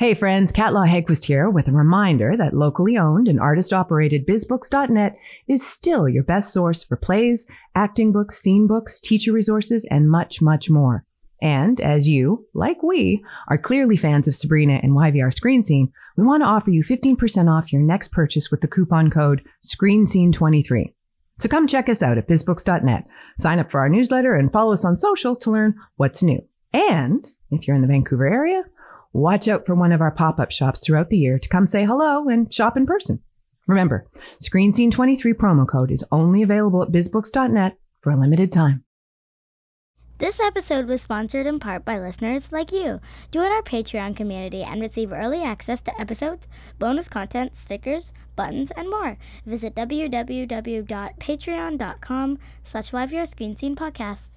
Hey friends, Cat Law Hedquist here with a reminder that locally owned and artist-operated bizbooks.net is still your best source for plays, acting books, scene books, teacher resources, and much, much more. And as you, like we, are clearly fans of Sabrina and YVR Screen Scene, we want to offer you 15% off your next purchase with the coupon code SCREENSCENE23. So come check us out at bizbooks.net, sign up for our newsletter, and follow us on social to learn what's new. And if you're in the Vancouver area, watch out for one of our pop-up shops throughout the year to come say hello and shop in person. Remember, Screen Scene 23 promo code is only available at bizbooks.net for a limited time. This episode was sponsored in part by listeners like you. Join our Patreon community and receive early access to episodes, bonus content, stickers, buttons, and more. Visit www.patreon.com/YVR Screen Scene Podcast.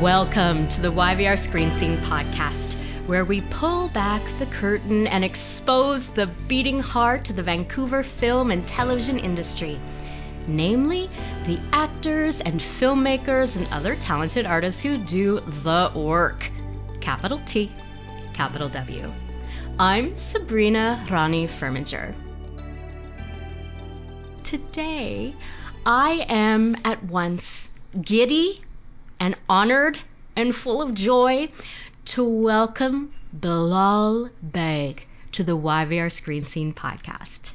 Welcome to the YVR Screen Scene Podcast, where we pull back the curtain and expose the beating heart of the Vancouver film and television industry, namely the actors and filmmakers and other talented artists who do the work. Capital T, capital W. I'm Sabrina Rani Furminger. Today, I am at once giddy and honored and full of joy to welcome Bilal Baig to the YVR Screen Scene Podcast.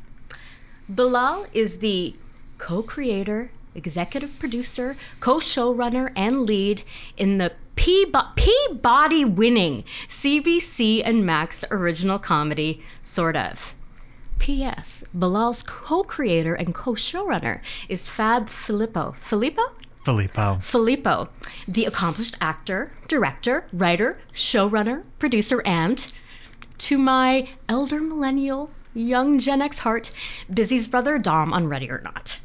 Bilal is the co-creator, executive producer, co-showrunner, and lead in the Peabody winning CBC and Max original comedy, Sort Of. P.S. Bilal's co-creator and co-showrunner is Fab Filippo. Filippo, the accomplished actor, director, writer, showrunner, producer, and, to my elder millennial, young Gen X heart, Busy's brother Dom on Ready or Not.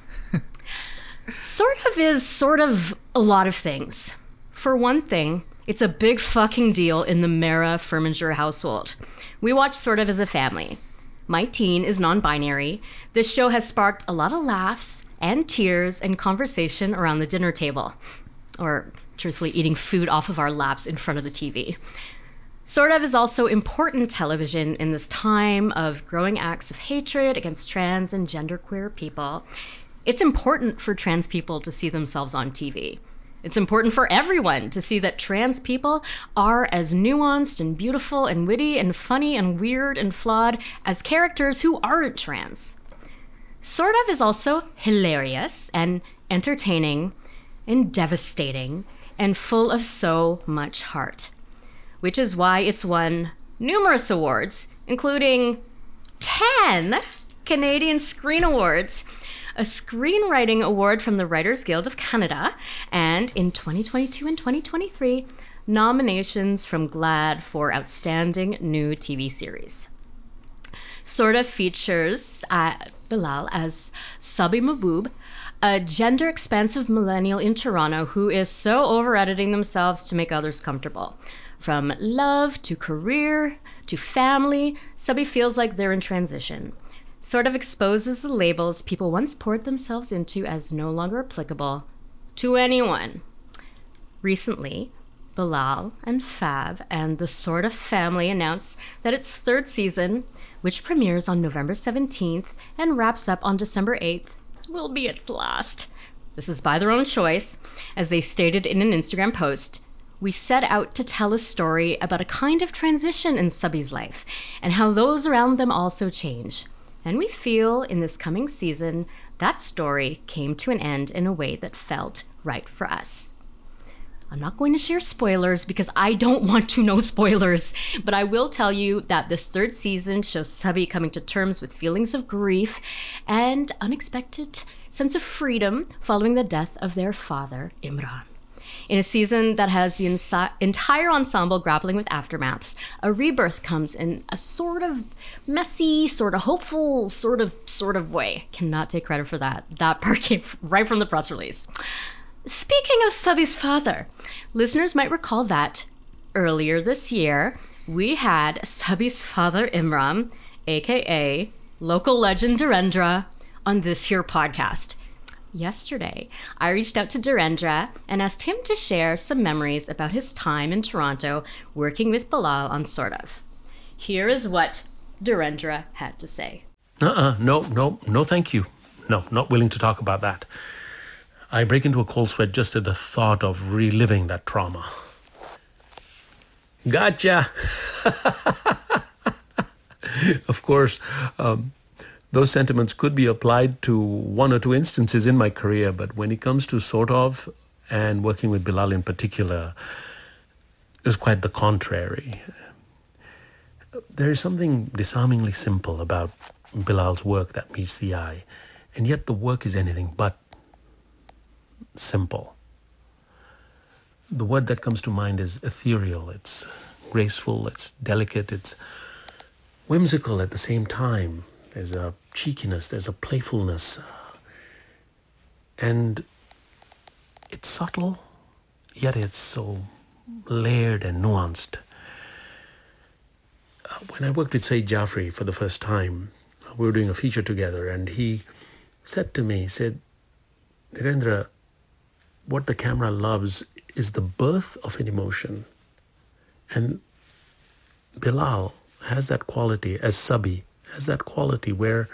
Sort Of is sort of a lot of things. For one thing, it's a big fucking deal in the Mera Firminger household. We watch Sort Of as a family. My teen is non-binary. This show has sparked a lot of laughs and tears and conversation around the dinner table, or truthfully eating food off of our laps in front of the TV. Sort Of is also important television in this time of growing acts of hatred against trans and genderqueer people. It's important for trans people to see themselves on TV. It's important for everyone to see that trans people are as nuanced and beautiful and witty and funny and weird and flawed as characters who aren't trans. Sort Of is also hilarious and entertaining and devastating and full of so much heart, which is why it's won numerous awards, including 10 Canadian Screen Awards, a screenwriting award from the Writers Guild of Canada, and in 2022 and 2023, nominations from GLAAD for Outstanding New TV Series. Sort Of features Bilal as Sabi Mehboob, a gender-expansive millennial in Toronto who is so over-editing themselves to make others comfortable. From love to career to family, Sabi feels like they're in transition. Sort Of exposes the labels people once poured themselves into as no longer applicable to anyone. Recently, Bilal and Fab and the Sort Of family announced that its third season, which premieres on November 17th and wraps up on December 8th, will be its last. This is by their own choice. As they stated in an Instagram post, we set out to tell a story about a kind of transition in Sabi's life and how those around them also change. And we feel in this coming season, that story came to an end in a way that felt right for us. I'm not going to share spoilers because I don't want to know spoilers, but I will tell you that this third season shows Sabi coming to terms with feelings of grief and unexpected sense of freedom following the death of their father, Imran. In a season that has the entire ensemble grappling with aftermaths, a rebirth comes in a sort of messy, sort of hopeful, sort of way. Cannot take credit for that. That part came right from the press release. Speaking of Sabi's father, listeners might recall that earlier this year, we had Sabi's father, Imran, aka local legend Dhirendra, on this here podcast. Yesterday, I reached out to Dhirendra and asked him to share some memories about his time in Toronto working with Bilal on Sort Of. Here is what Dhirendra had to say. No, thank you. No, not willing to talk about that. I break into a cold sweat just at the thought of reliving that trauma. Gotcha! Of course, those sentiments could be applied to one or two instances in my career, but when it comes to Sort Of and working with Bilal in particular, it was quite the contrary. There is something disarmingly simple about Bilal's work that meets the eye, and yet the work is anything but simple. The word that comes to mind is ethereal. It's graceful, it's delicate, it's whimsical at the same time. There's a cheekiness, there's a playfulness. And it's subtle, yet it's so layered and nuanced. When I worked with Saeed Jaffrey for the first time, we were doing a feature together, and he said to me, Dhirendra, what the camera loves is the birth of an emotion. And Bilal has that quality, as Sabi, has that quality where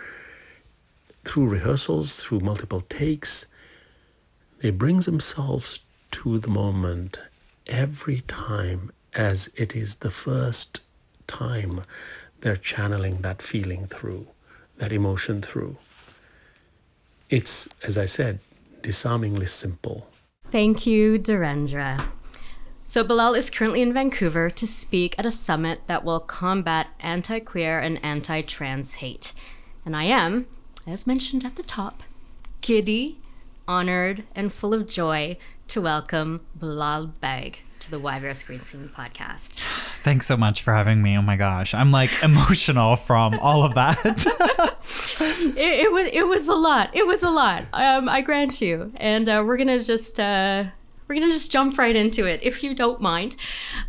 through rehearsals, through multiple takes, they bring themselves to the moment every time as it is the first time they're channeling that feeling through, that emotion through. It's, as I said, disarmingly simple. Thank you, Dhirendra. So Bilal is currently in Vancouver to speak at a summit that will combat anti-queer and anti-trans hate. And I am, as mentioned at the top, giddy, honored, and full of joy to welcome Bilal Baig to the YVR Screen Scene podcast. Thanks so much for having me. Oh my gosh, I'm like emotional from all of that. it was a lot. It was a lot. I grant you. And we're going to just jump right into it, if you don't mind.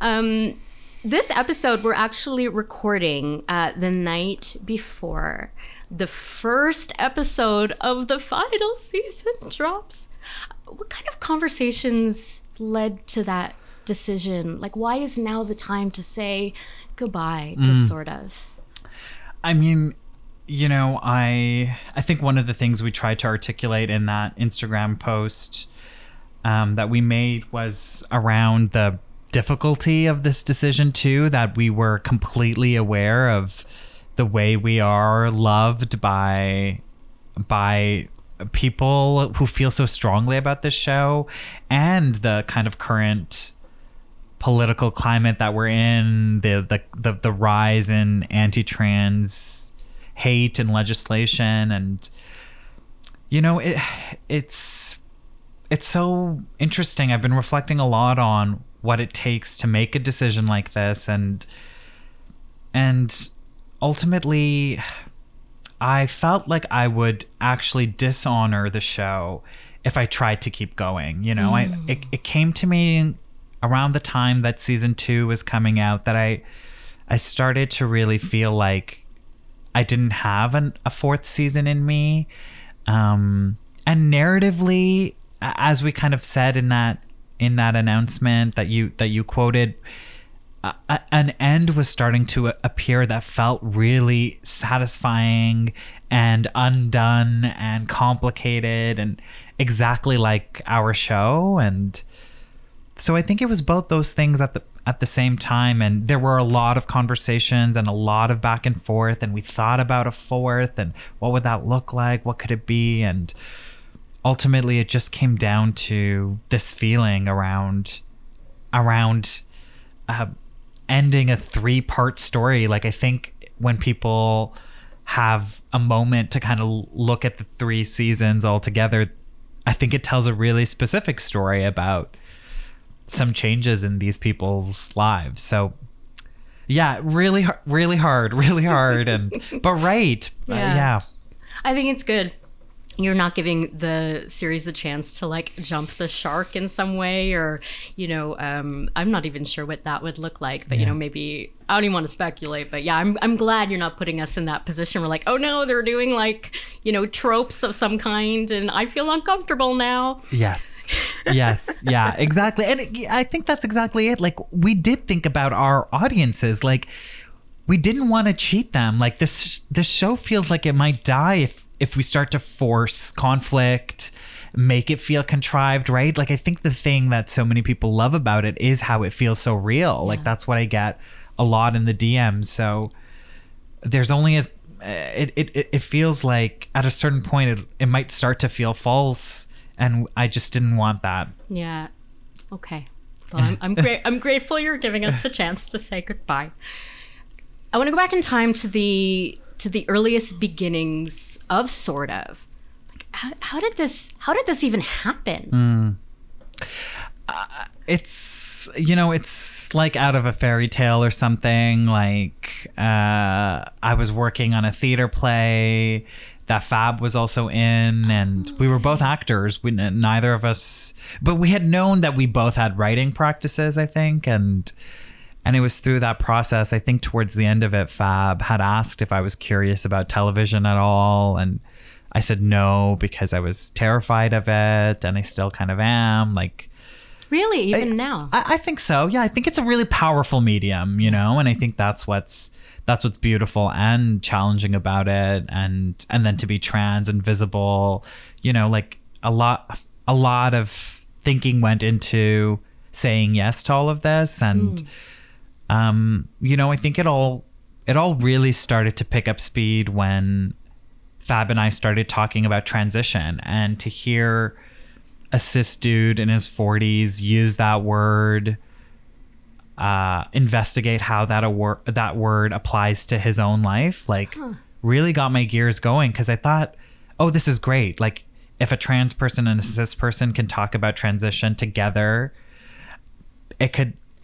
This episode, we're actually recording the night before the first episode of the final season drops. What kind of conversations led to that decision? Like, why is now the time to say goodbye to Sort Of? I mean, you know, I think one of the things we tried to articulate in that Instagram post that we made was around the difficulty of this decision too, that we were completely aware of the way we are loved by people who feel so strongly about this show, and the kind of current political climate that we're in, the rise in anti-trans hate and legislation. And you know, it's so interesting. I've been reflecting a lot on what it takes to make a decision like this. And ultimately, I felt like I would actually dishonor the show if I tried to keep going. You know, it came to me around the time that season 2 was coming out that I started to really feel like I didn't have a fourth season in me. And narratively, as we kind of said in that announcement that you quoted, an end was starting to appear that felt really satisfying and undone and complicated and exactly like our show. And so I think it was both those things at the same time. And there were a lot of conversations and a lot of back and forth, and we thought about a fourth and what would that look like? What could it be? And ultimately, it just came down to this feeling around ending a 3-part story. Like, I think when people have a moment to kind of look at the 3 seasons all together, I think it tells a really specific story about some changes in these people's lives. So, yeah, really hard, and but right, yeah. I think it's good. you're not giving the series a chance to like jump the shark in some way, or, you know, I'm not even sure what that would look like, but, you know, maybe I don't even want to speculate, but yeah, I'm glad you're not putting us in that position. We're like, oh no, they're doing like, you know, tropes of some kind and I feel uncomfortable now. Yes. Yes. Yeah, exactly. And I think that's exactly it. Like, we did think about our audiences, like we didn't want to cheat them. Like this show feels like it might die if we start to force conflict, make it feel contrived, right? Like, I think the thing that so many people love about it is how it feels so real. Yeah. Like, that's what I get a lot in the DMs. So there's only it feels like at a certain point it might start to feel false, and I just didn't want that. Yeah. Okay. Well, I'm grateful you're giving us the chance to say goodbye. I want to go back in time to the earliest beginnings of Sort Of. Like, how did this even happen? It's, you know, it's like out of a fairy tale or something. Like, I was working on a theater play that Fab was also in, and we were both actors. We, neither of us, but we had known that we both had writing practices, I think, and it was through that process, I think towards the end of it, Fab had asked if I was curious about television at all. And I said no, because I was terrified of it. And I still kind of am. Like, really? Even now? I think so. Yeah, I think it's a really powerful medium, you know, and I think that's what's beautiful and challenging about it. And then to be trans and visible, you know, like a lot of thinking went into saying yes to all of this. And you know, I think it all really started to pick up speed when Fab and I started talking about transition, and to hear a cis dude in his 40s use that word, investigate how that word applies to his own life, like, really got my gears going, because I thought, oh, this is great. Like, if a trans person and a cis person can talk about transition together, it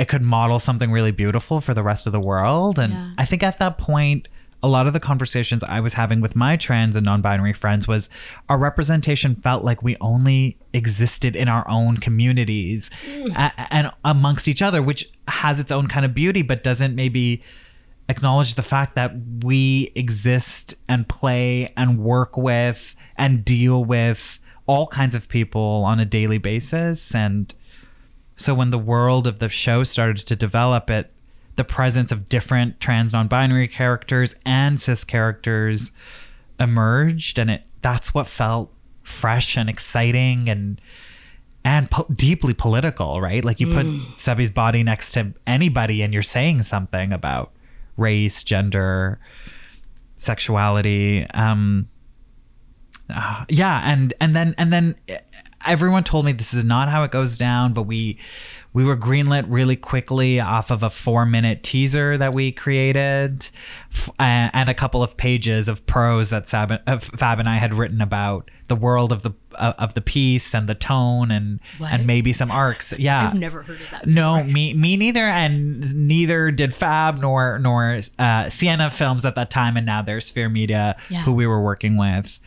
could model something really beautiful for the rest of the world. And yeah. I think at that point, a lot of the conversations I was having with my trans and non-binary friends was our representation felt like we only existed in our own communities and amongst each other, which has its own kind of beauty, but doesn't maybe acknowledge the fact that we exist and play and work with and deal with all kinds of people on a daily basis. And so when the world of the show started to develop, the presence of different trans non-binary characters and cis characters emerged, and that's what felt fresh and exciting and deeply political, right? Like, you put Sabi's body next to anybody and you're saying something about race, gender, sexuality. And then everyone told me this is not how it goes down, but we were greenlit really quickly off of a 4-minute teaser that we created and a couple of pages of prose that Fab and I had written about the world of the piece and the tone and maybe some arcs. Yeah. I've never heard of that before. No, me neither, and neither did Fab nor Sienna Films at that time, and now they're Sphere Media, who we were working with.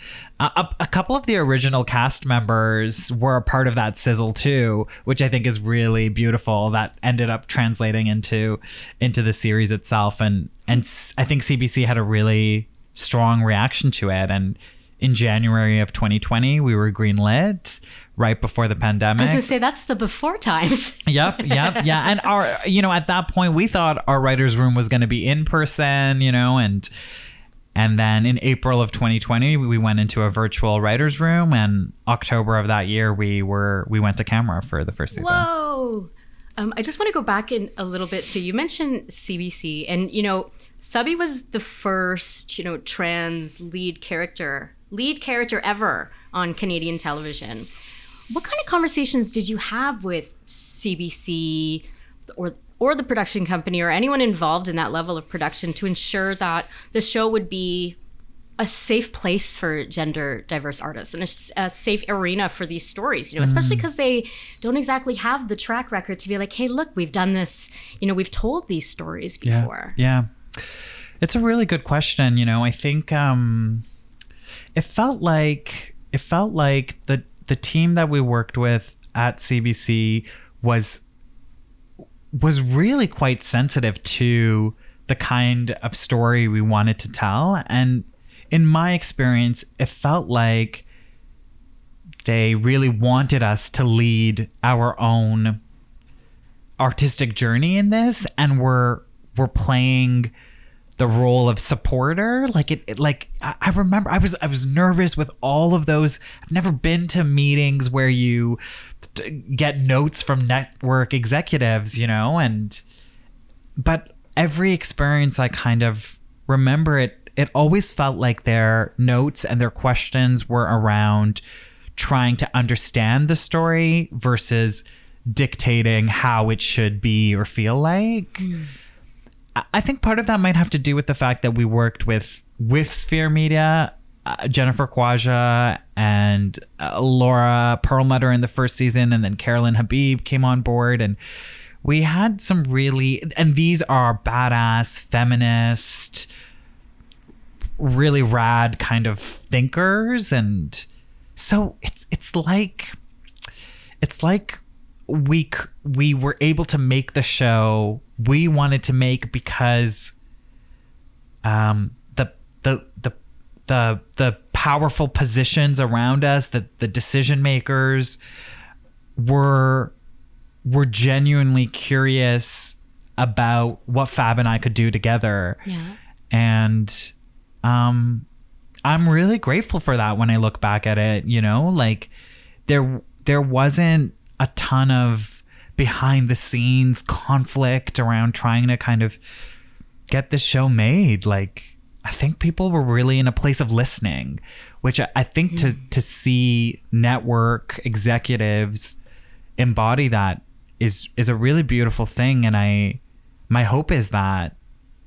A couple of the original cast members were a part of that sizzle too, which I think is really beautiful. That ended up translating into the series itself, and I think CBC had a really strong reaction to it. And in January of 2020, we were greenlit right before the pandemic. I was gonna say, that's the before times. Yep, yeah. And our, you know, at that point, we thought our writers' room was going to be in person, you know, And then in April of 2020, we went into a virtual writer's room, and October of that year, we went to camera for the first season. Whoa. I just want to go back in a little bit too. You mentioned CBC, and, you know, Sabi was the first, you know, trans lead character ever on Canadian television. What kind of conversations did you have with CBC or the production company or anyone involved in that level of production to ensure that the show would be a safe place for gender diverse artists and a safe arena for these stories, you know, especially because they don't exactly have the track record to be like, hey, look, we've done this, you know, we've told these stories before. Yeah. It's a really good question. You know, I think it felt like it felt like the team that we worked with at CBC was really quite sensitive to the kind of story we wanted to tell. And in my experience, it felt like they really wanted us to lead our own artistic journey in this, and we're playing the role of supporter. Like I remember I was nervous with all of those. I've never been to meetings where you get notes from network executives, you know, but every experience I kind of remember it always felt like their notes and their questions were around trying to understand the story versus dictating how it should be or feel like. I think part of that might have to do with the fact that we worked with Sphere Media, Jennifer Kwaja and Laura Perlmutter in the first season, and then Carolyn Habib came on board, and we had some really, and these are badass, feminist, really rad kind of thinkers, and so it's like we were able to make the show we wanted to make because the powerful positions around us, that the decision makers were genuinely curious about what Fab and I could do together. Yeah. And I'm really grateful for that when I look back at it, you know, like there wasn't a ton of behind the scenes conflict around trying to kind of get this show made. Like, I think people were really in a place of listening, which I think to see network executives embody that is a really beautiful thing. And my hope is that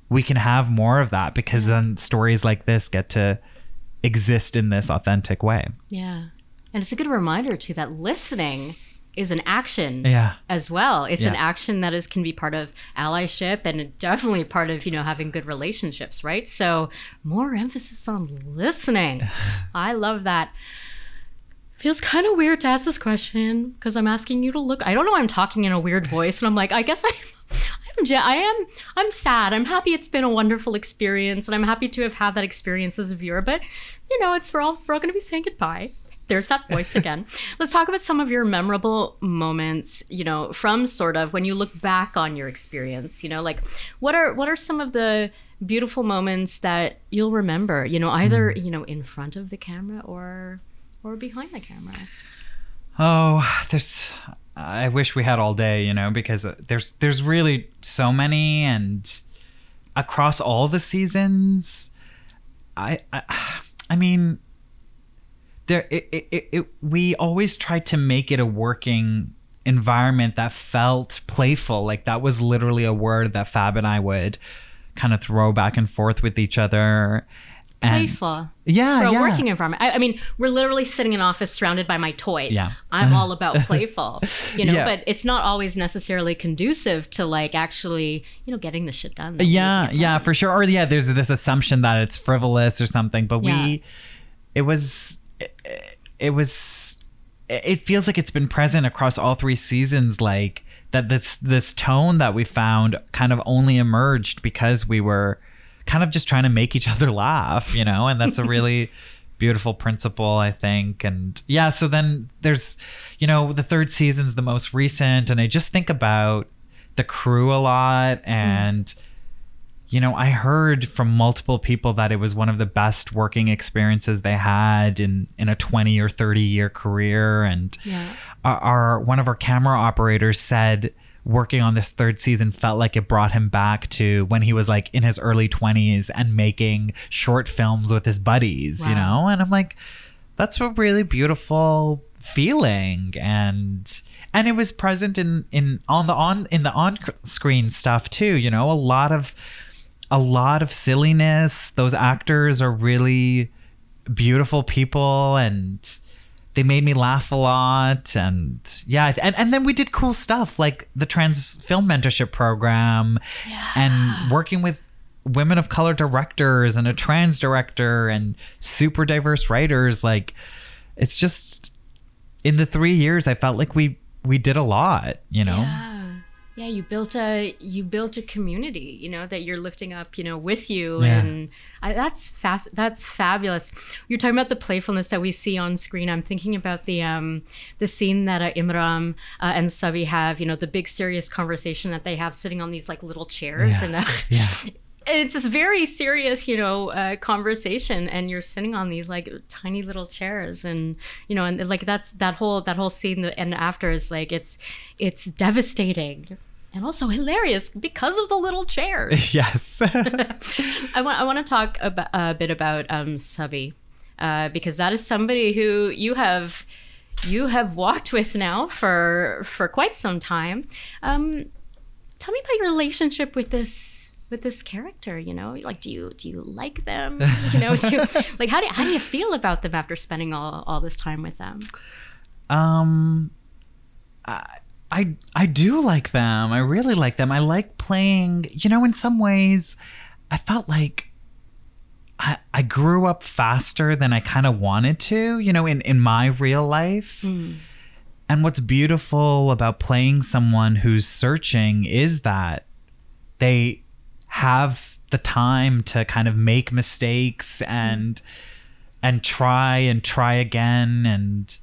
we can have more of that, because then stories like this get to exist in this authentic way. Yeah. And it's a good reminder too that listening is an action as well. It's an action that can be part of allyship, and definitely part of, you know, having good relationships, right? So more emphasis on listening. I love that. Feels kind of weird to ask this question because I'm asking you to look. I don't know why I'm talking in a weird voice, but I'm like, I guess I'm sad. I'm happy it's been a wonderful experience, and I'm happy to have had that experience as a viewer, but you know, we're all gonna be saying goodbye. There's that voice again. Let's talk about some of your memorable moments, you know, from Sort Of, when you look back on your experience, you know, like what are some of the beautiful moments that you'll remember, you know, either, you know, in front of the camera or behind the camera? Oh, I wish we had all day, you know, because there's really so many, and across all the seasons, I mean, we always tried to make it a working environment that felt playful. Like, that was literally a word that Fab and I would kind of throw back and forth with each other. Playful. Yeah. For a working environment. I mean, we're literally sitting in an office surrounded by my toys. Yeah. I'm all about playful, you know, but it's not always necessarily conducive to, like, actually, you know, getting the shit done. Yeah, for sure. Or there's this assumption that it's frivolous or something, but it feels like it's been present across all three seasons, like that this tone that we found kind of only emerged because we were kind of just trying to make each other laugh, you know, and that's a really beautiful principle, I think. And so then there's, you know, the third season's the most recent, and I just think about the crew a lot, and you know, I heard from multiple people that it was one of the best working experiences they had in a 20 or 30 year career. And one of our camera operators said working on this third season felt like it brought him back to when he was, like, in his early 20s and making short films with his buddies, you know? And I'm like, that's a really beautiful feeling. And it was present in the on-screen stuff too, you know, a lot of silliness. Those actors are really beautiful people, and they made me laugh a lot. And then we did cool stuff like the Trans Film Mentorship Program and working with women of color directors and a trans director and super diverse writers. Like, it's just in the 3 years, I felt like we did a lot, you know? Yeah, you built a community, you know, that you're lifting up, you know, with you. Yeah. And that's fabulous. You're talking about the playfulness that we see on screen. I'm thinking about the scene that Imran and Sabi have, you know, the big serious conversation that they have sitting on these like little chairs. Yeah. And it's this very serious, you know, conversation, and you're sitting on these like tiny little chairs, and you know, and like that's that whole scene, and after is like it's devastating. And also hilarious because of the little chairs. Yes. I want to talk a bit about Sabi, because that is somebody who you have walked with now for quite some time. Tell me about your relationship with this character. You know, like do you like them? You know, like how do you feel about them after spending all this time with them? I do like them. I really like them. I like playing, you know, in some ways I felt like I grew up faster than I kind of wanted to, you know, in my real life. Mm. And what's beautiful about playing someone who's searching is that they have the time to kind of make mistakes and try again and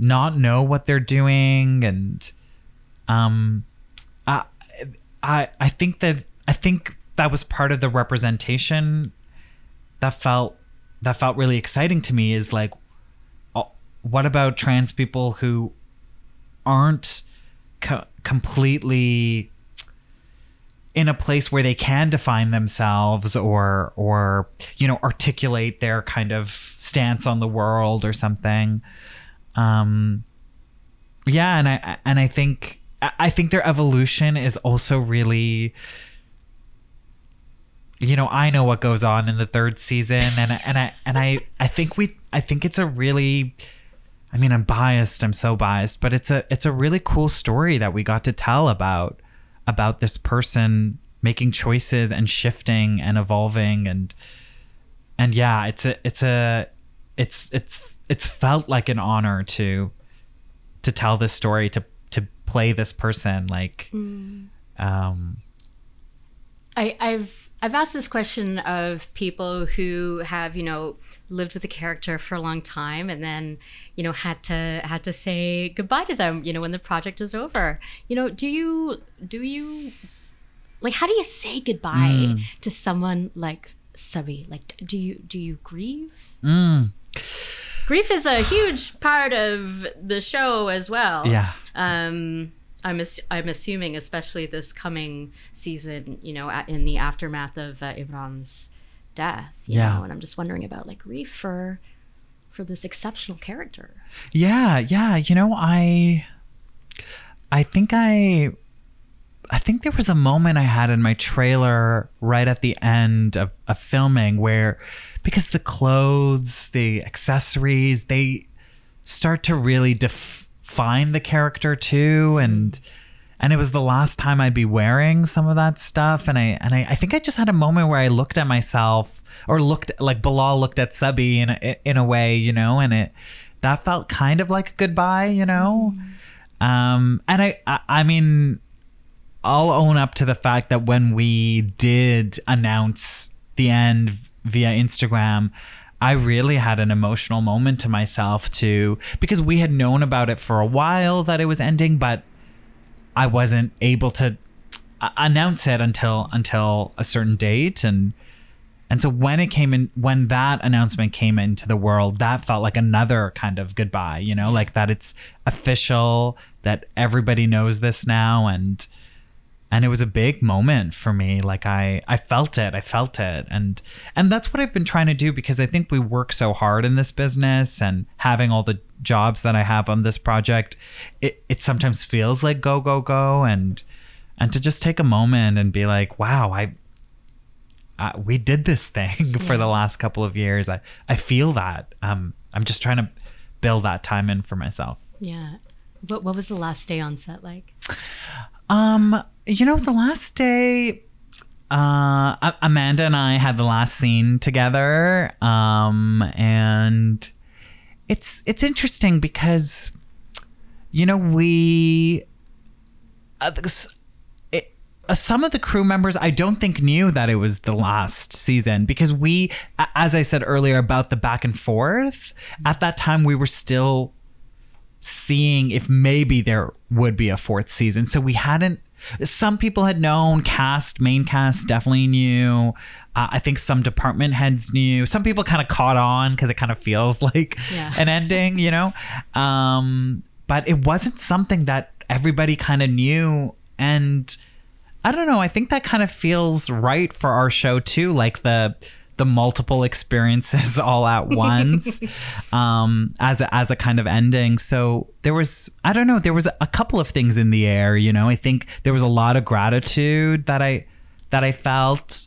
not know what they're doing. And I think that was part of the representation that felt really exciting to me, is like, what about trans people who aren't completely in a place where they can define themselves or you know, articulate their kind of stance on the world or something. Yeah, and I think their evolution is also really, you know, I know what goes on in the third season, and I think it's a really, I mean, I'm so biased, but it's a really cool story that we got to tell about this person making choices and shifting and evolving, and yeah, it's felt like an honor to tell this story, to play this person. Like, I've asked this question of people who have, you know, lived with a character for a long time and then, you know, had to say goodbye to them, you know, when the project is over. You know, do you like, how do you say goodbye to someone like Sabi? Like, do you grieve? Grief is a huge part of the show as well. Yeah. I'm assuming, especially this coming season, you know, in the aftermath of Imran's death, you know, and I'm just wondering about like grief for this exceptional character. Yeah. You know, I think there was a moment I had in my trailer right at the end of filming where, because the clothes, the accessories, they start to really define the character too, and it was the last time I'd be wearing some of that stuff, and I think I just had a moment where I looked at myself, or looked like Bilal looked at Sabi in a way, you know, and that felt kind of like a goodbye, you know. And I mean, I'll own up to the fact that when we did announce the end via Instagram, I really had an emotional moment to myself too, because we had known about it for a while that it was ending, but I wasn't able to announce it until a certain date, and so when it came in, when that announcement came into the world, that felt like another kind of goodbye, you know, like that it's official, that everybody knows this now, and it was a big moment for me. Like I felt it. And that's what I've been trying to do, because I think we work so hard in this business, and having all the jobs that I have on this project, it sometimes feels like go, go, go. And to just take a moment and be like, wow, we did this thing for the last couple of years. I feel that. I'm just trying to build that time in for myself. Yeah. What was the last day on set like? You know, the last day, Amanda and I had the last scene together, and it's interesting because, you know, some of the crew members, I don't think knew that it was the last season, because we, as I said earlier about the back and forth, at that time we were still seeing if maybe there would be a fourth season. So we hadn't, some people had known, cast, main cast definitely knew. I think some department heads knew. Some people kind of caught on because it kind of feels like an ending, you know? But it wasn't something that everybody kind of knew. And I don't know, I think that kind of feels right for our show too, like the multiple experiences all at once, as a kind of ending. So there was, I don't know, there was a couple of things in the air, you know. I think there was a lot of gratitude that I felt.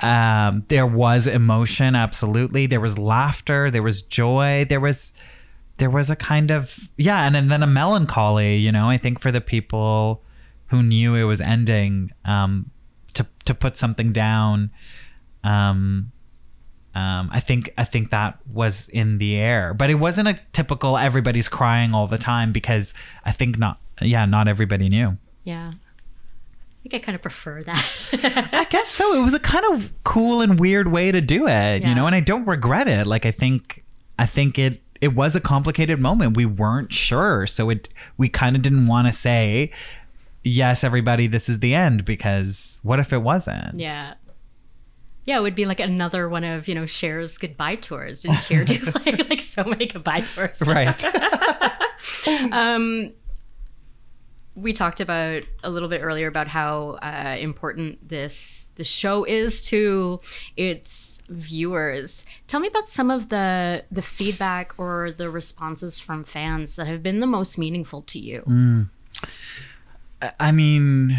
There was emotion, absolutely. There was laughter, there was joy, there was a kind of, and then a melancholy, you know, I think for the people who knew it was ending, to put something down. I think that was in the air, but it wasn't a typical everybody's crying all the time, because I think not everybody knew. Yeah. I think I kind of prefer that. I guess so. It was a kind of cool and weird way to do it, you know, and I don't regret it. Like, I think it was a complicated moment. We weren't sure. So we kind of didn't want to say, yes, everybody, this is the end, because what if it wasn't? Yeah. Yeah, it would be like another one of, you know, Cher's goodbye tours. Didn't Cher do like so many goodbye tours? Right. We talked about a little bit earlier about how important this show is to its viewers. Tell me about some of the feedback or the responses from fans that have been the most meaningful to you. I mean,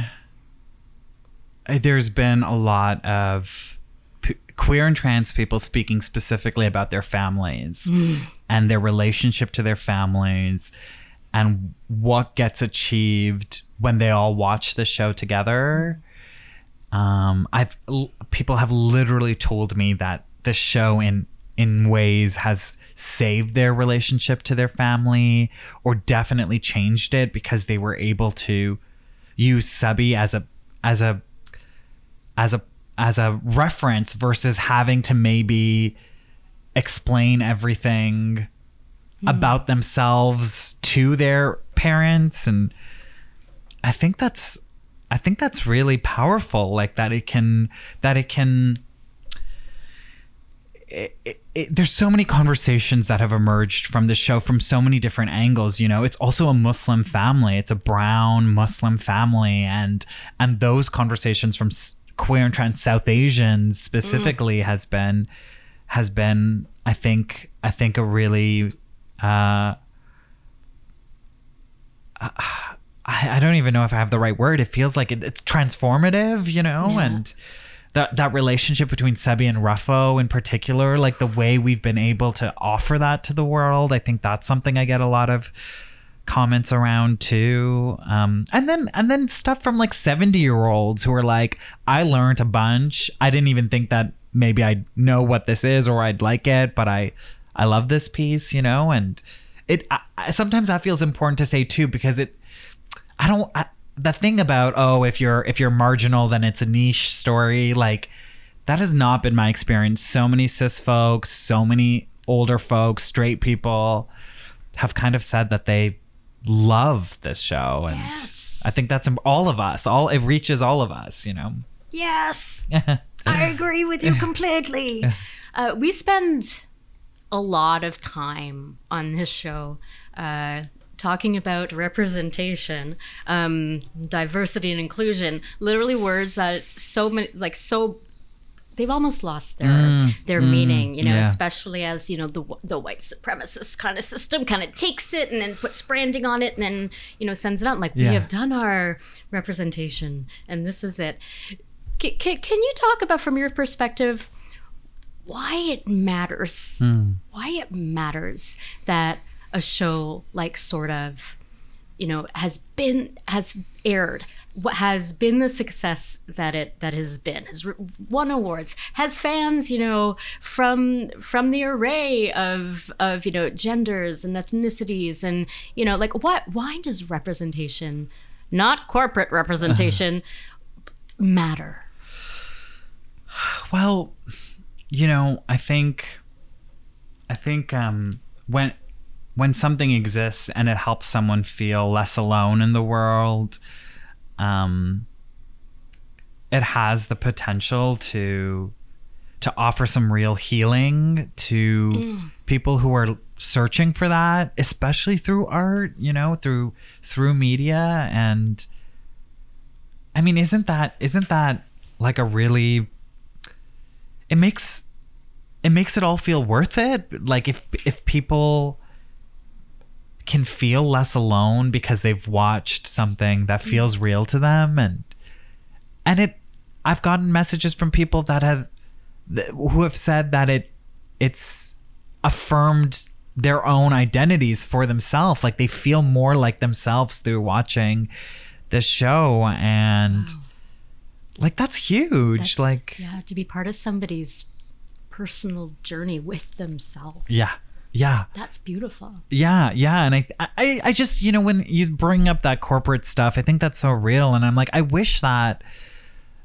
there's been a lot of queer and trans people speaking specifically about their families and their relationship to their families and what gets achieved when they all watch the show together. People have literally told me that the show in ways has saved their relationship to their family, or definitely changed it, because they were able to use Sabi as a reference versus having to maybe explain everything about themselves to their parents. And I think that's really powerful, like that it can there's so many conversations that have emerged from the show from so many different angles, you know. It's also a Muslim family, it's a brown Muslim family, and those conversations from queer and trans South Asians specifically has been I think a really I don't even know if I have the right word. It feels like it's transformative, you know. Yeah. And that relationship between Sabi and Ruffo in particular, like the way we've been able to offer that to the world, I think that's something I get a lot of comments around too. And then stuff from like 70-year-olds who are like, I learned a bunch. I didn't even think that maybe I'd know what this is or I'd like it, but I love this piece, you know. And sometimes that feels important to say too, because the thing about, if you're marginal, then it's a niche story. Like, that has not been my experience. So many cis folks, so many older folks, straight people have kind of said that they love this show. And yes. I think that's all of us. It reaches all of us, you know? Yes. I agree with you completely. We spend a lot of time on this show talking about representation, diversity and inclusion, literally words that so many, like, so they've almost lost their meaning, you know, especially as, you know, the white supremacist kind of system kind of takes it and then puts branding on it and then, you know, sends it out. Like, we have done our representation and this is it. Can you talk about, from your perspective, why it matters, that a show like Sort Of, you know, has aired, has been the success that it has been, has won awards, has fans, you know, from the array of you know, genders and ethnicities, and you know, like why does representation, not corporate representation, matter? Well, you know, I think when something exists and it helps someone feel less alone in the world, it has the potential to offer some real healing to people who are searching for that, especially through art, you know, through media. And I mean, isn't that like a really, it makes it all feel worth it. Like if people can feel less alone because they've watched something that feels real to them, and I've gotten messages from people who have said that it's affirmed their own identities for themselves. Like they feel more like themselves through watching this show, and wow. Like that's huge. To be part of somebody's personal journey with themselves. Yeah. Yeah. That's beautiful. Yeah. Yeah. And I just, you know, when you bring up that corporate stuff, I think that's so real. And I'm like, I wish that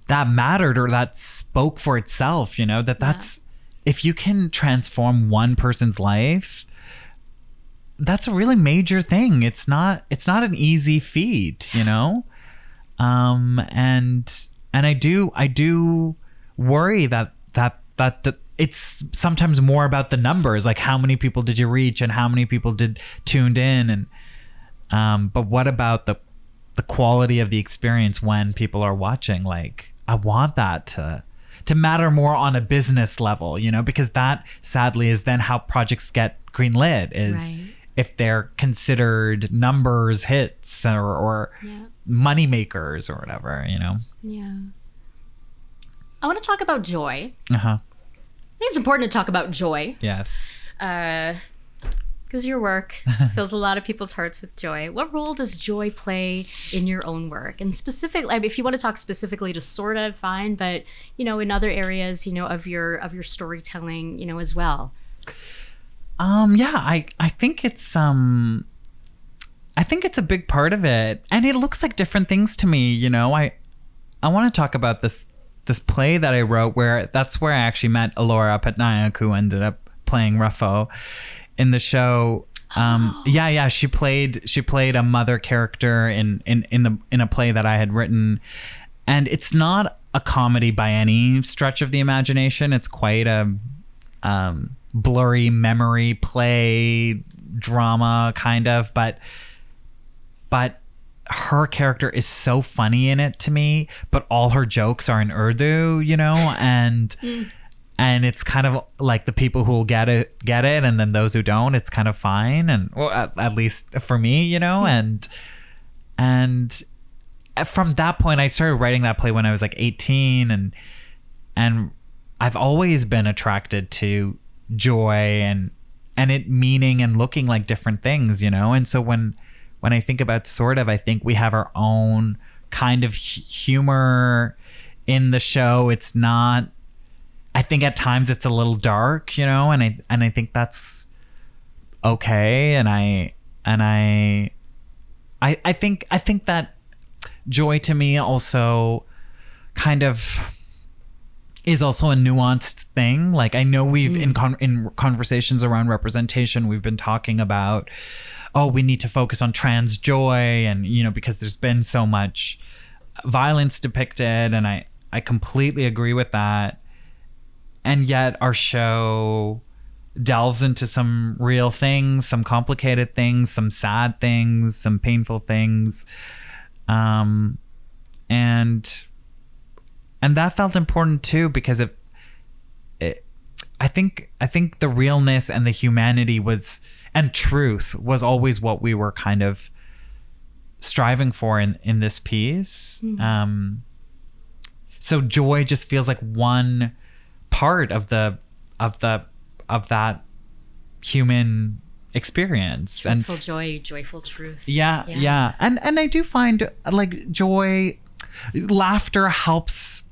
mattered, or that spoke for itself, you know, that's, if you can transform one person's life, that's a really major thing. It's not an easy feat, you know? And I do worry that it's sometimes more about the numbers, like how many people did you reach and how many people tuned in, and but what about the quality of the experience when people are watching? Like I want that to matter more on a business level, you know, because that sadly is then how projects get greenlit, is right. If they're considered numbers, hits, or money makers or whatever, you know. Yeah. I want to talk about joy. Uh-huh. I think it's important to talk about joy. Yes. Because your work fills a lot of people's hearts with joy. What role does joy play in your own work? And specifically, I mean, if you want to talk specifically to Sort Of, fine. But, you know, in other areas, you know, of your storytelling, you know, as well. I think it's a big part of it. And it looks like different things to me, you know. I want to talk about this play that I wrote, that's where I actually met Alora Patnayak, who ended up playing Ruffo in the show. She played a mother character in a play that I had written, and it's not a comedy by any stretch of the imagination. It's quite a blurry memory play drama kind of, but her character is so funny in it to me, but all her jokes are in Urdu, you know, and it's kind of like the people who will get it, and then those who don't, it's kind of fine, and well, at least for me, you know, and from that point, I started writing that play when I was like 18, and I've always been attracted to joy and it meaning and looking like different things, you know, and so when I think about Sort Of, I think we have our own kind of humor in the show. It's not, I think at times it's a little dark, you know, and I think that's okay. And I think that joy to me also kind of is also a nuanced thing. Like I know we've in conversations around representation, we've been talking about, oh, we need to focus on trans joy, and, you know, because there's been so much violence depicted, and I completely agree with that. And yet our show delves into some real things, some complicated things, some sad things, some painful things. And that felt important too, because I think the realness and the humanity was, and truth was always what we were kind of striving for in this piece. Mm-hmm. So joy just feels like one part of that human experience. Truthful and joy, joyful truth. Yeah. And I do find like joy, laughter helps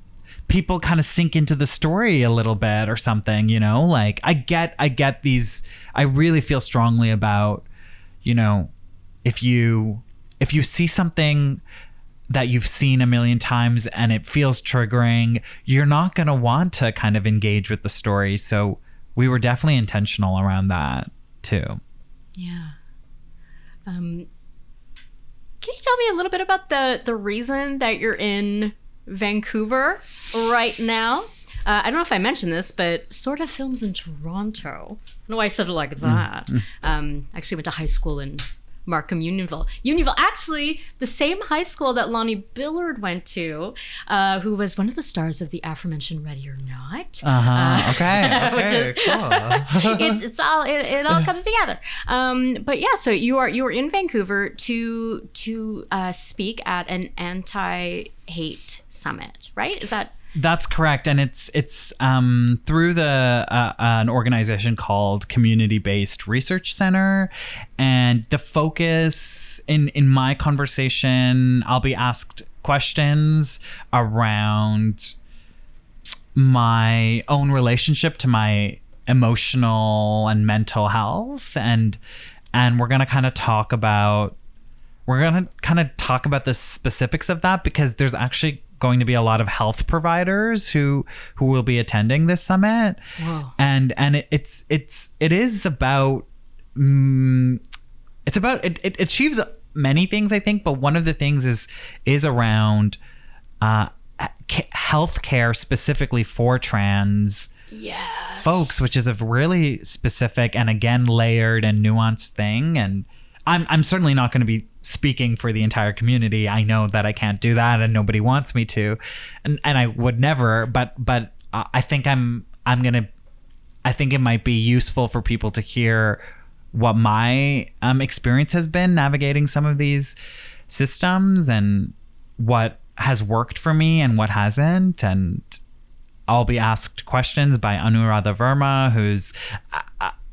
people kind of sink into the story a little bit or something, you know, like I get these, I really feel strongly about, you know, if you see something that you've seen a million times and it feels triggering, you're not going to want to kind of engage with the story. So we were definitely intentional around that too. Yeah. Can you tell me a little bit about the reason that you're in Vancouver right now? I don't know if I mentioned this, but Sort Of films in Toronto. I don't know why I said it like that. I actually went to high school in Markham Unionville. Actually, the same high school that Lonnie Billard went to, who was one of the stars of the aforementioned Ready or Not. Okay. Which is cool. it all comes together. But yeah, so you are in Vancouver to speak at an anti-hate summit, right? Is that? That's correct, and it's through the an organization called Community Based Research Center, and the focus in my conversation, I'll be asked questions around my own relationship to my emotional and mental health, and we're gonna kind of talk about the specifics of that, because there's actually going to be a lot of health providers who will be attending this summit. Wow. And it achieves many things, I think, but one of the things is around healthcare specifically for trans folks, which is a really specific and again layered and nuanced thing. And I'm certainly not going to be speaking for the entire community. I know that I can't do that, and nobody wants me to, and I would never. But I think I think it might be useful for people to hear what my experience has been navigating some of these systems, and what has worked for me and what hasn't. And I'll be asked questions by Anuradha Verma, who's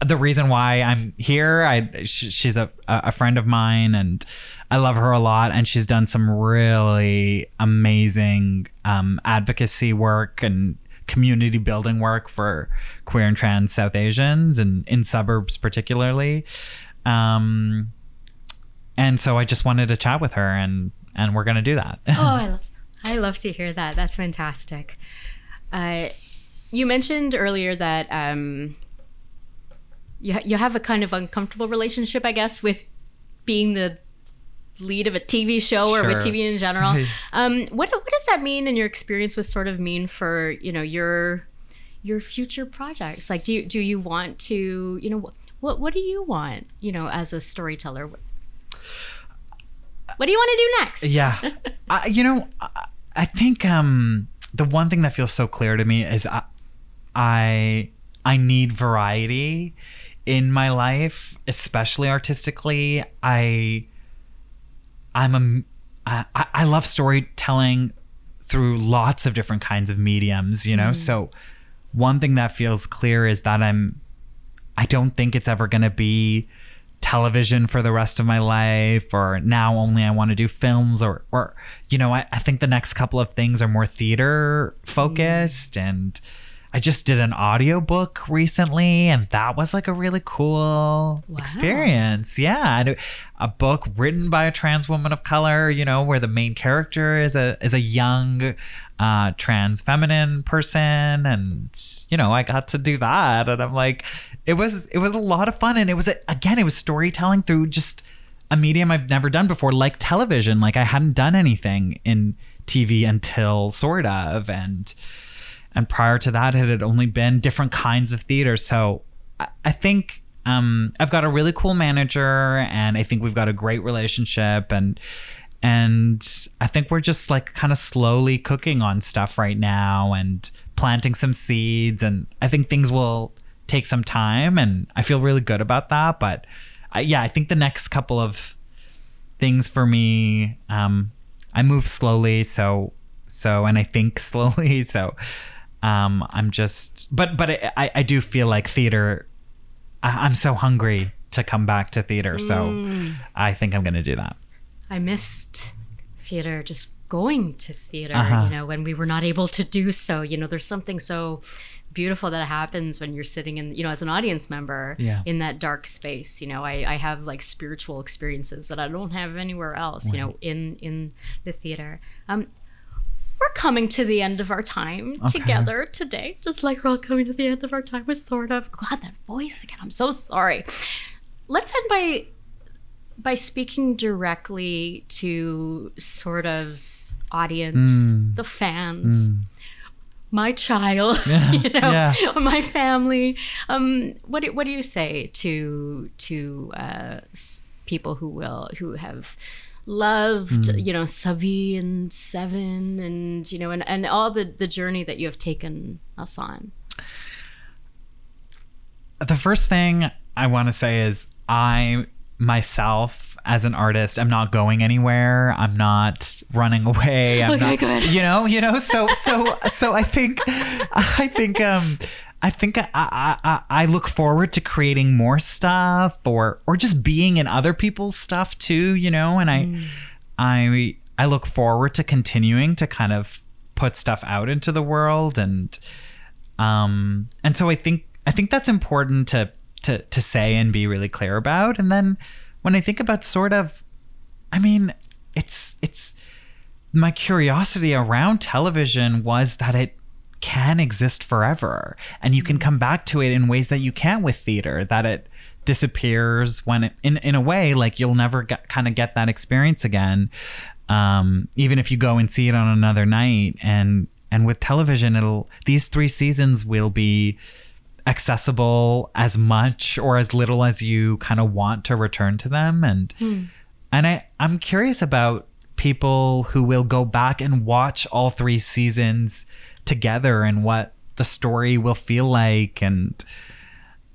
the reason why I'm here. She's a friend of mine, and I love her a lot, and she's done some really amazing advocacy work and community building work for queer and trans South Asians, and in suburbs particularly. And so I just wanted to chat with her, and we're going to do that. Oh, I love to hear that. That's fantastic. You mentioned earlier that you have a kind of uncomfortable relationship, I guess, with being the lead of a TV show or with TV in general. What does that mean, in your experience, with Sort Of mean for, you know, your future projects? Like, do you want to, you know, what do you want, you know, as a storyteller? What do you want to do next? Yeah. I think the one thing that feels so clear to me is I need variety in my life, especially artistically. I love storytelling through lots of different kinds of mediums, you know. Mm-hmm. So one thing that feels clear is that I don't think it's ever going to be television for the rest of my life, or now only I want to do films, or you know, I think the next couple of things are more theater focused. Mm-hmm. And I just did an audiobook recently, and that was like a really cool experience. Yeah. A book written by a trans woman of color, you know, where the main character is a young trans feminine person, and you know, I got to do that, and I'm like, it was a lot of fun, and it was storytelling through just a medium I've never done before, like television. Like, I hadn't done anything in TV until Sort Of, and prior to that, it had only been different kinds of theater. So I think I've got a really cool manager, and I think we've got a great relationship, and I think we're just like kind of slowly cooking on stuff right now and planting some seeds. And I think things will take some time, and I feel really good about that. But I think the next couple of things for me, I move slowly. So, and I think slowly. So, I'm just, but I do feel like theater, I'm so hungry to come back to theater. So I think I'm going to do that. I missed theater, just going to theater, you know, when we were not able to do so. You know, there's something so beautiful that happens when you're sitting in, you know, as an audience member in that dark space. You know, I have like spiritual experiences that I don't have anywhere else, you know, in the theater. We're coming to the end of our time together today, just like we're all coming to the end of our time with Sort Of. God, that voice again, I'm so sorry. Let's end by speaking directly to Sort Of's audience, the fans, my child, you know, my family. What do you say to people who have loved, you know, Sabi and Seven, and you know, and all the journey that you have taken us on? The first thing I want to say is I myself as an artist, I'm not going anywhere. I'm not running away. I'm not, good. You know, so I think I look forward to creating more stuff or just being in other people's stuff too, you know, and I look forward to continuing to kind of put stuff out into the world. And so I think that's important to say and be really clear about. And then when I think about Sort Of, I mean, it's my curiosity around television was that it can exist forever and you can come back to it in ways that you can't with theater, that it disappears when it, in a way, like you'll never get that experience again, even if you go and see it on another night. And with television, these three seasons will be accessible as much or as little as you kind of want to return to them. And I'm curious about people who will go back and watch all three seasons together and what the story will feel like. And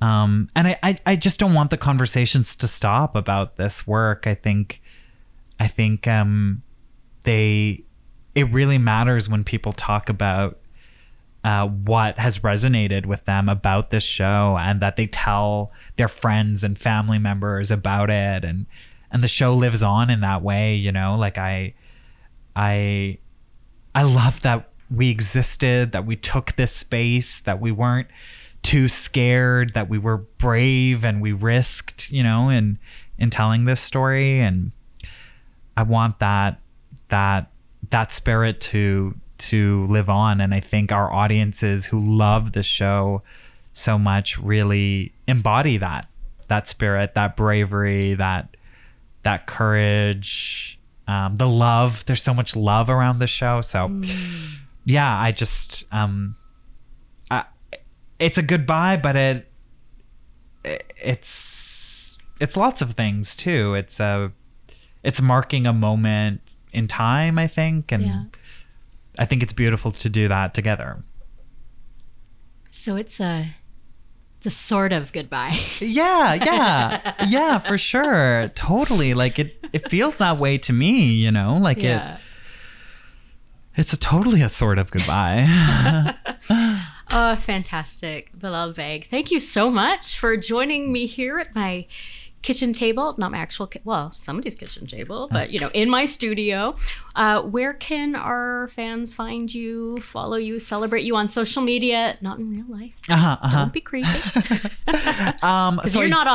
I just don't want the conversations to stop about this work. I think it really matters when people talk about what has resonated with them about this show, and that they tell their friends and family members about it, and the show lives on in that way, you know. Like I love that we existed, that we took this space, that we weren't too scared, that we were brave and we risked, you know, in telling this story. And I want that spirit to live on. And I think our audiences who love the show so much really embody that spirit, that bravery, that courage, the love. There's so much love around the show. So yeah, I just, it's a goodbye, but it's lots of things too. It's marking a moment in time, I think. And yeah. I think it's beautiful to do that together. So it's a sort of goodbye. Yeah, yeah, for sure. Totally. Like it feels that way to me, you know, like it's a sort of goodbye. Oh, fantastic. Bilal Baig, thank you so much for joining me here at my kitchen table, not my actual, somebody's kitchen table, but you know, in my studio. Where can our fans find you, follow you, celebrate you on social media? Not in real life. Don't be creepy. So you're not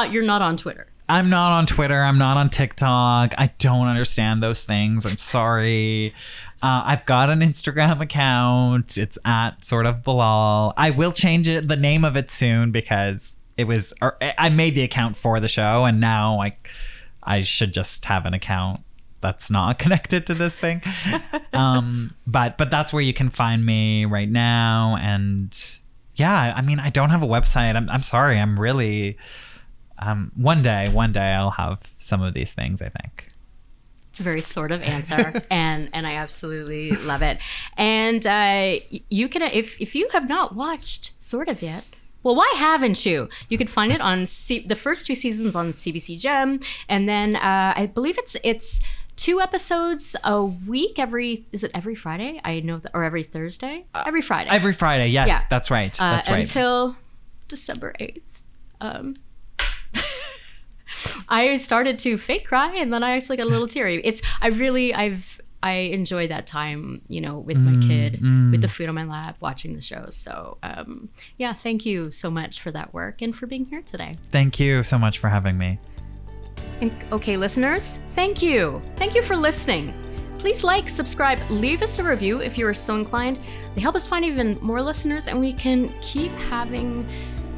on Twitter. I'm not on Twitter. I'm not on TikTok. I don't understand those things. I'm sorry. I've got an Instagram account. It's at Sort of Bilal. I will change it, the name of it soon, because I made the account for the show, and now I should just have an account that's not connected to this thing. But that's where you can find me right now. And yeah, I mean, I don't have a website. I'm sorry. I'm really, one day I'll have some of these things, I think. It's a very sort of answer, and I absolutely love it. And you can, if you have not watched Sort of yet, well, why haven't you? You can find it on the first two seasons on CBC Gem, and then I believe it's two episodes a week. Every Friday? I know that, or every Thursday? Every Friday. Every Friday, yes, yeah. That's right. Until December 8th. I started to fake cry, and then I actually got a little teary. I enjoyed that time, you know, with my kid, with the food on my lap, watching the shows. So yeah, thank you so much for that work and for being here today. Thank you so much for having me. And, okay, listeners, thank you. Thank you for listening. Please like, subscribe, leave us a review if you are so inclined. They help us find even more listeners, and we can keep having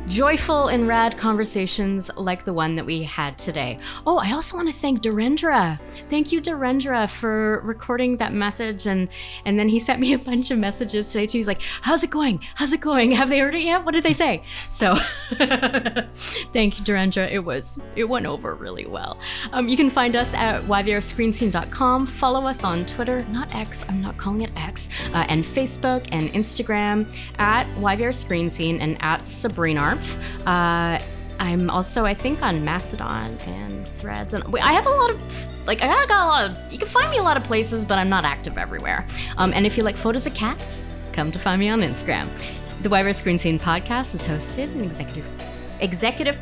joyful and rad conversations like the one that we had today. Oh, I also want to thank Dhirendra. Thank you, Dhirendra, for recording that message. And then he sent me a bunch of messages today too. He's like, how's it going? How's it going? Have they heard it yet? What did they say? So thank you, Dhirendra. It went over really well. You can find us at yvrscreenscene.com. Follow us on Twitter, not X, I'm not calling it X, and Facebook and Instagram at YVR Screen Scene and at Sabrina. I'm also, I think, on Mastodon and Threads, and I have a lot of, like, I got a lot of. You can find me a lot of places, but I'm not active everywhere. And if you like photos of cats, come to find me on Instagram. The YVR Screen Scene podcast is hosted and executive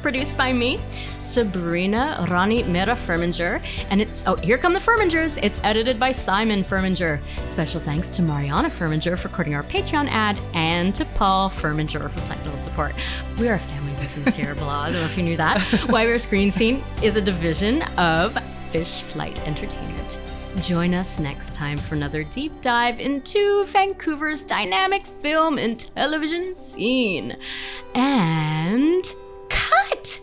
produced by me, Sabrina Rani Furminger, and it's, oh, here come the Furmingers. It's edited by Simon Furminger. Special thanks to Mariana Furminger for recording our Patreon ad, and to Paul Furminger for technical support. We are a family business here, blah. I don't know if you knew that. YVR Screen Scene is a division of Fish Flight Entertainment. Join us next time for another deep dive into Vancouver's dynamic film and television scene. And... cut!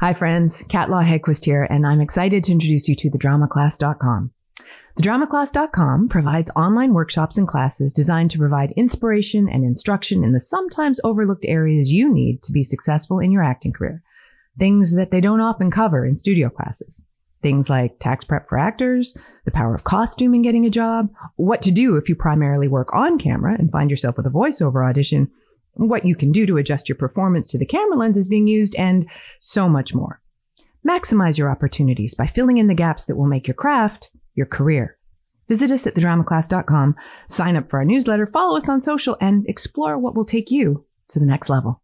Hi friends, Cat Law Hedquist here, and I'm excited to introduce you to thedramaclass.com. Thedramaclass.com provides online workshops and classes designed to provide inspiration and instruction in the sometimes overlooked areas you need to be successful in your acting career. Things that they don't often cover in studio classes. Things like tax prep for actors, the power of costume in getting a job, what to do if you primarily work on camera and find yourself with a voiceover audition, what you can do to adjust your performance to the camera lenses being used, and so much more. Maximize your opportunities by filling in the gaps that will make your craft your career. Visit us at thedramaclass.com, sign up for our newsletter, follow us on social, and explore what will take you to the next level.